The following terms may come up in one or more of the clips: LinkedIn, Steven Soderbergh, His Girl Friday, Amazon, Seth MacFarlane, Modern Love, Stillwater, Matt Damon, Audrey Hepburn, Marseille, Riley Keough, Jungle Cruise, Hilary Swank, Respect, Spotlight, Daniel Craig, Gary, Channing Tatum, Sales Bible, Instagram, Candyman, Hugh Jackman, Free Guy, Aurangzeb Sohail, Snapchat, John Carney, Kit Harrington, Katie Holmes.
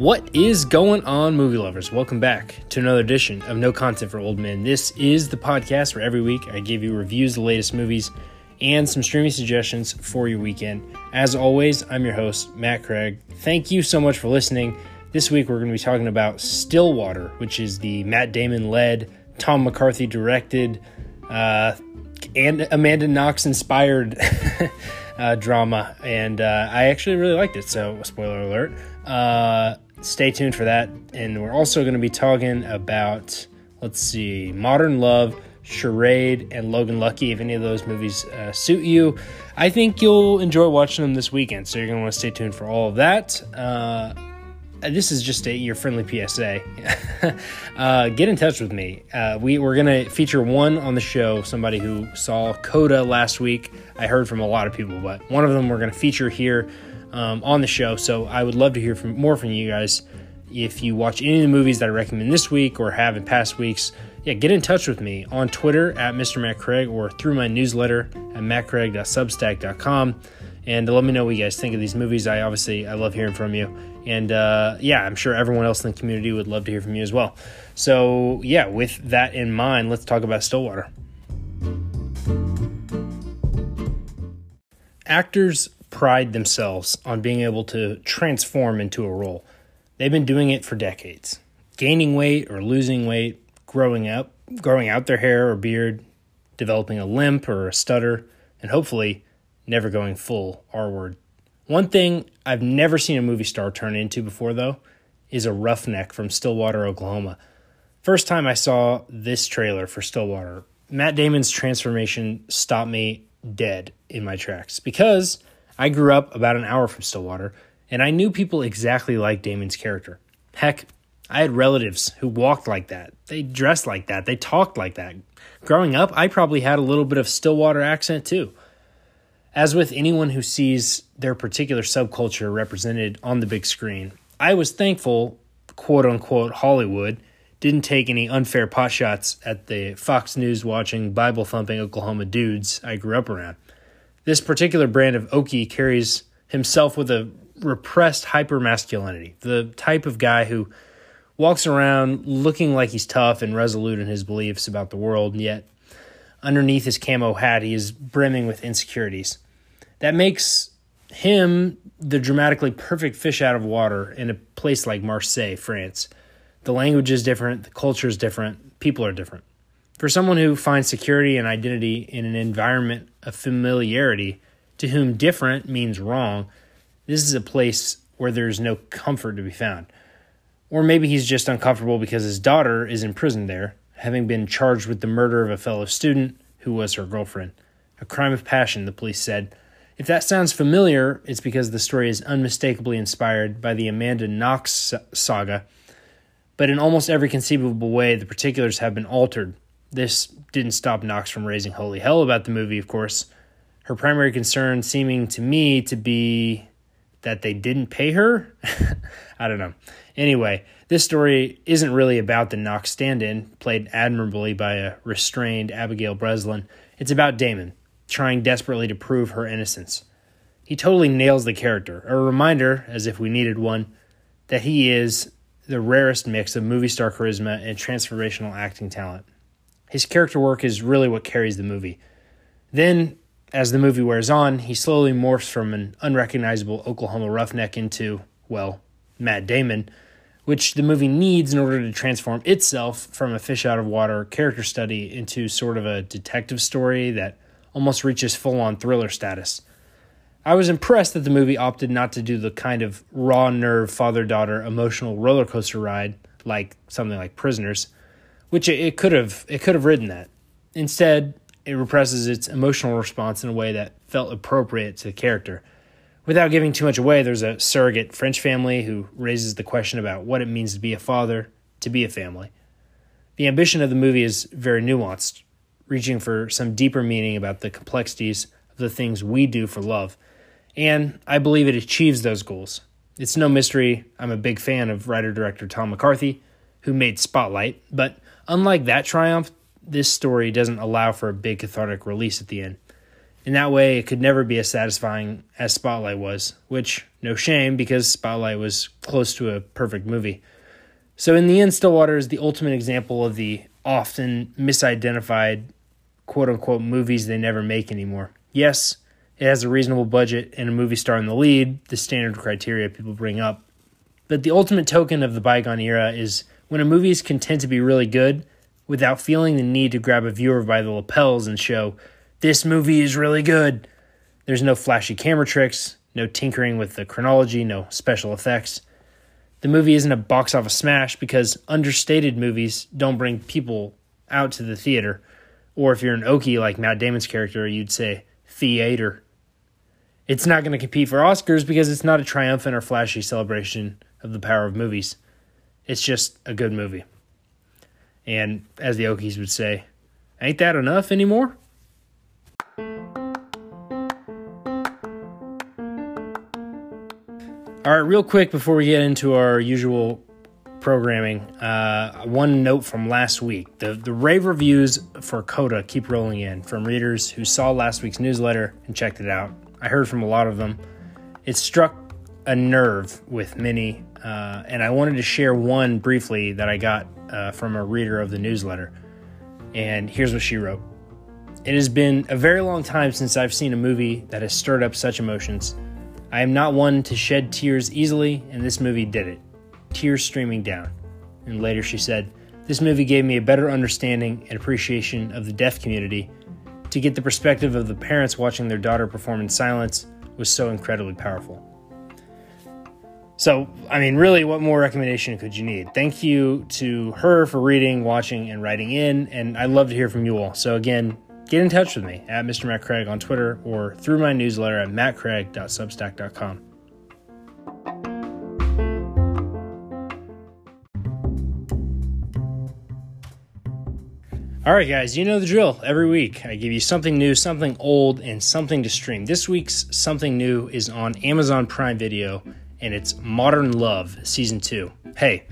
What is going on, movie lovers? Welcome back to another edition of No Content for Old Men. This is the podcast where every week I give you reviews of the latest movies and some streaming suggestions for your weekend. As always, I'm your host, Matt Craig. Thank you so much for listening. This week we're going to be talking about Stillwater, which is the Matt Damon-led, Tom McCarthy directed, and Amanda Knox inspired drama. And I actually really liked it, so spoiler alert. Stay tuned for that. And we're also going to be talking about, let's see, Modern Love, Charade, and Logan Lucky. If any of those movies suit you, I think you'll enjoy watching them this weekend. So you're going to want to stay tuned for all of that. This is just your friendly PSA. Get in touch with me. We're going to feature one on the show, somebody who saw Coda last week. I heard from a lot of people, but one of them we're going to feature here on the show. So I would love to hear more from you guys. If you watch any of the movies that I recommend this week or have in past weeks, yeah, get in touch with me on Twitter at Mr. Matt Craig or through my newsletter at mattcraig.substack.com. And let me know what you guys think of these movies. I love hearing from you. And yeah, I'm sure everyone else in the community would love to hear from you as well. So yeah, with that in mind, let's talk about Stillwater. Actors pride themselves on being able to transform into a role. They've been doing it for decades, gaining weight or losing weight, growing out their hair or beard, developing a limp or a stutter, and hopefully never going full R-word. One thing I've never seen a movie star turn into before, though, is a roughneck from Stillwater, Oklahoma. First time I saw this trailer for Stillwater, Matt Damon's transformation stopped me dead in my tracks because I grew up about an hour from Stillwater, and I knew people exactly like Damon's character. Heck, I had relatives who walked like that. They dressed like that. They talked like that. Growing up, I probably had a little bit of Stillwater accent, too. As with anyone who sees their particular subculture represented on the big screen, I was thankful, quote-unquote, Hollywood didn't take any unfair potshots at the Fox News-watching, Bible-thumping Oklahoma dudes I grew up around. This particular brand of Okie carries himself with a repressed hyper-masculinity, the type of guy who walks around looking like he's tough and resolute in his beliefs about the world, and yet underneath his camo hat, he is brimming with insecurities. That makes him the dramatically perfect fish out of water in a place like Marseille, France. The language is different, the culture is different, people are different. For someone who finds security and identity in an environment of familiarity, to whom different means wrong, this is a place where there is no comfort to be found. Or maybe he's just uncomfortable because his daughter is in prison there, having been charged with the murder of a fellow student who was her girlfriend. A crime of passion, the police said. If that sounds familiar, it's because the story is unmistakably inspired by the Amanda Knox saga, but in almost every conceivable way, the particulars have been altered. This didn't stop Knox from raising holy hell about the movie, of course. Her primary concern seeming to me to be that they didn't pay her? I don't know. Anyway, this story isn't really about the Knox stand-in, played admirably by a restrained Abigail Breslin. It's about Damon, trying desperately to prove her innocence. He totally nails the character, a reminder, as if we needed one, that he is the rarest mix of movie star charisma and transformational acting talent. His character work is really what carries the movie. Then, as the movie wears on, he slowly morphs from an unrecognizable Oklahoma roughneck into, well, Matt Damon, which the movie needs in order to transform itself from a fish-out-of-water character study into sort of a detective story that almost reaches full-on thriller status. I was impressed that the movie opted not to do the kind of raw nerve, father-daughter, emotional roller coaster ride like something like Prisoners, which it could have ridden that. Instead, it represses its emotional response in a way that felt appropriate to the character. Without giving too much away, there's a surrogate French family who raises the question about what it means to be a father, to be a family. The ambition of the movie is very nuanced, reaching for some deeper meaning about the complexities of the things we do for love. And I believe it achieves those goals. It's no mystery I'm a big fan of writer-director Tom McCarthy, who made Spotlight, but unlike that triumph, this story doesn't allow for a big cathartic release at the end. In that way, it could never be as satisfying as Spotlight was, which, no shame, because Spotlight was close to a perfect movie. So in the end, Stillwater is the ultimate example of the often misidentified quote-unquote movies they never make anymore. Yes, it has a reasonable budget and a movie star in the lead, the standard criteria people bring up. But the ultimate token of the bygone era is when a movie is content to be really good without feeling the need to grab a viewer by the lapels and show, this movie is really good. There's no flashy camera tricks, no tinkering with the chronology, no special effects. The movie isn't a box office smash because understated movies don't bring people out to the theater. Or if you're an Okie like Matt Damon's character, you'd say theater. It's not going to compete for Oscars because it's not a triumphant or flashy celebration of the power of movies. It's just a good movie. And as the Okies would say, ain't that enough anymore? All right, real quick before we get into our usual programming, one note from last week. The rave reviews for Coda keep rolling in from readers who saw last week's newsletter and checked it out. I heard from a lot of them. It struck a nerve with many, and I wanted to share one briefly that I got from a reader of the newsletter. And here's what she wrote. It has been a very long time since I've seen a movie that has stirred up such emotions. I am not one to shed tears easily, and this movie did it. Tears streaming down. And later she said, this movie gave me a better understanding and appreciation of the deaf community. To get the perspective of the parents watching their daughter perform in silence was so incredibly powerful. So, I mean, really, what more recommendation could you need? Thank you to her for reading, watching, and writing in, and I'd love to hear from you all. So again, get in touch with me at Mr. Matt Craig on Twitter or through my newsletter at mattcraig.substack.com. All right, guys, you know the drill. Every week, I give you something new, something old, and something to stream. This week's something new is on Amazon Prime Video, and it's Modern Love Season 2. Hey,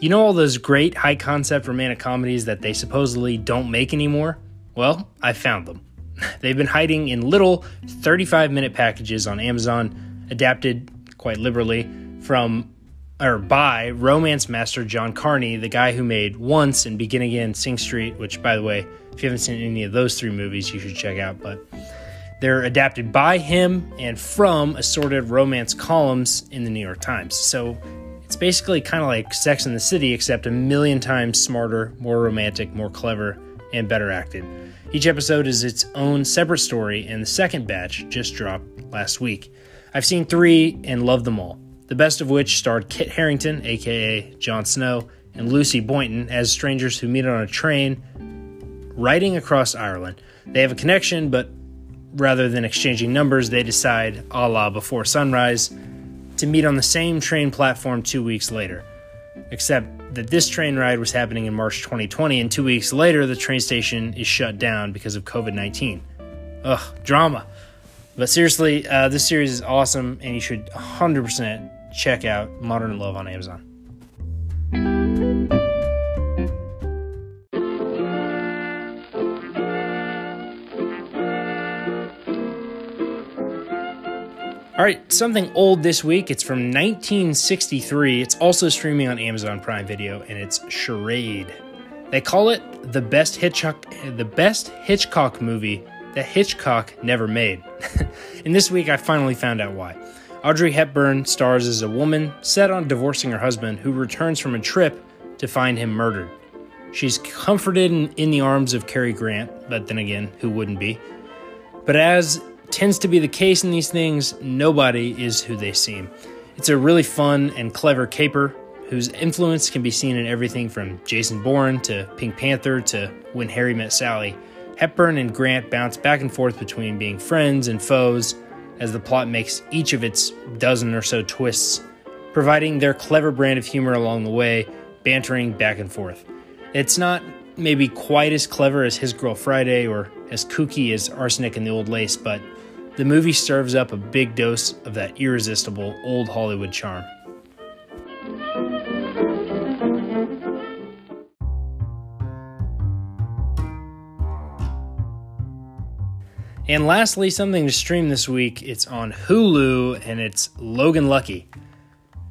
you know all those great high-concept romantic comedies that they supposedly don't make anymore? Well, I found them. They've been hiding in little 35-minute packages on Amazon, adapted quite liberally by romance master John Carney, the guy who made Once and Begin Again, Sing Street, which, by the way, if you haven't seen any of those three movies, you should check out. But they're adapted by him and from assorted romance columns in the New York Times. So it's basically kind of like Sex and the City, except a million times smarter, more romantic, more clever, and better acted. Each episode is its own separate story, and the second batch just dropped last week. I've seen three and loved them all, the best of which starred Kit Harrington, aka Jon Snow, and Lucy Boynton as strangers who meet on a train riding across Ireland. They have a connection, but rather than exchanging numbers, they decide, a la Before Sunrise, to meet on the same train platform 2 weeks later. Except that this train ride was happening in March 2020, and 2 weeks later, the train station is shut down because of COVID-19. Ugh, drama. But seriously, this series is awesome, and you should 100% check out Modern Love on Amazon. All right, something old this week. It's from 1963. It's also streaming on Amazon Prime Video, and it's Charade. They call it the best Hitchcock movie that Hitchcock never made. And this week, I finally found out why. Audrey Hepburn stars as a woman set on divorcing her husband who returns from a trip to find him murdered. She's comforted in the arms of Cary Grant, but then again, who wouldn't be? But as tends to be the case in these things, nobody is who they seem. It's a really fun and clever caper whose influence can be seen in everything from Jason Bourne to Pink Panther to When Harry Met Sally. Hepburn and Grant bounce back and forth between being friends and foes as the plot makes each of its dozen or so twists, providing their clever brand of humor along the way, bantering back and forth. It's not maybe quite as clever as His Girl Friday or as kooky as Arsenic and the Old Lace, but the movie serves up a big dose of that irresistible old Hollywood charm. And lastly, something to stream this week, it's on Hulu, and it's Logan Lucky.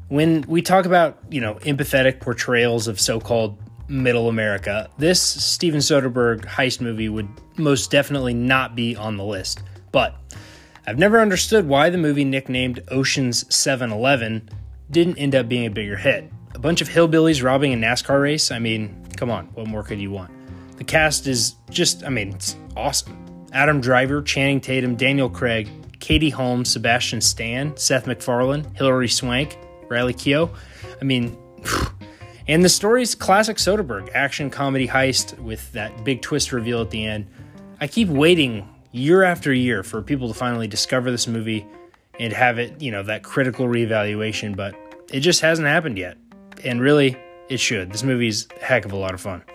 When we talk about, you know, empathetic portrayals of so-called middle America, this Steven Soderbergh heist movie would most definitely not be on the list. But I've never understood why the movie nicknamed Ocean's 7-Eleven didn't end up being a bigger hit. A bunch of hillbillies robbing a NASCAR race? I mean, come on, what more could you want? The cast is just, I mean, it's awesome. Adam Driver, Channing Tatum, Daniel Craig, Katie Holmes, Sebastian Stan, Seth MacFarlane, Hilary Swank, Riley Keough. I mean, and the story's classic Soderbergh, action comedy heist with that big twist reveal at the end. I keep waiting year after year for people to finally discover this movie and have it, you know, that critical reevaluation, but it just hasn't happened yet. And really, it should. This movie's a heck of a lot of fun.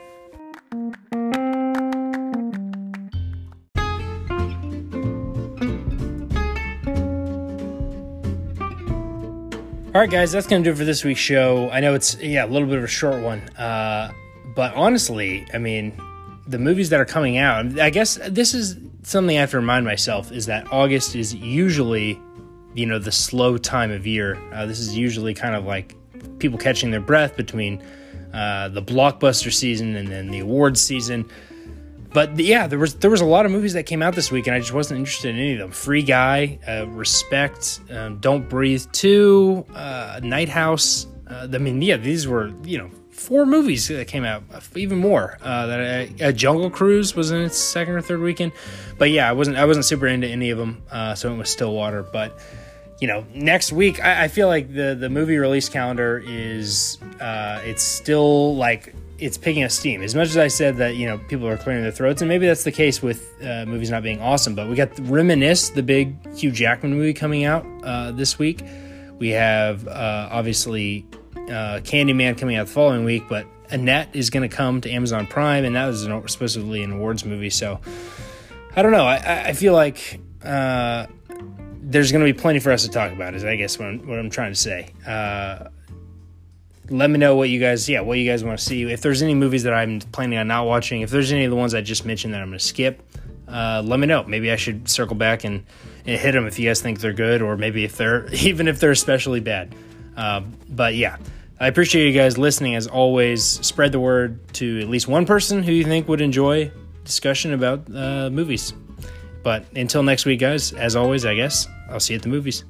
All right, guys, that's going to do it for this week's show. I know it's, a little bit of a short one. But honestly, I mean, the movies that are coming out, I guess this is something I have to remind myself, is that August is usually, you know, the slow time of year. This is usually kind of like people catching their breath between the blockbuster season and then the awards season. But yeah, there was a lot of movies that came out this week, and I just wasn't interested in any of them. Free Guy, Respect, Don't Breathe 2, Night House. I mean, yeah, these were, four movies that came out, even more. Jungle Cruise was in its second or third weekend. But yeah, I wasn't super into any of them, so it was Stillwater. But, next week, I feel like the movie release calendar is, it's still like... it's picking up steam. As much as I said that, people are clearing their throats, and maybe that's the case with movies not being awesome, but we got Reminisce, the big Hugh Jackman movie coming out this week. We have, obviously, Candyman coming out the following week, but Annette is going to come to Amazon Prime, and that was supposedly an awards movie, so I don't know. I feel like there's going to be plenty for us to talk about, is I guess what I'm trying to say. Let me know what you guys want to see. If there's any movies that I'm planning on not watching, if there's any of the ones I just mentioned that I'm going to skip, let me know. Maybe I should circle back and hit them if you guys think they're good, or maybe if they're especially bad. But yeah, I appreciate you guys listening. As always, spread the word to at least one person who you think would enjoy discussion about movies. But until next week, guys, as always, I guess, I'll see you at the movies.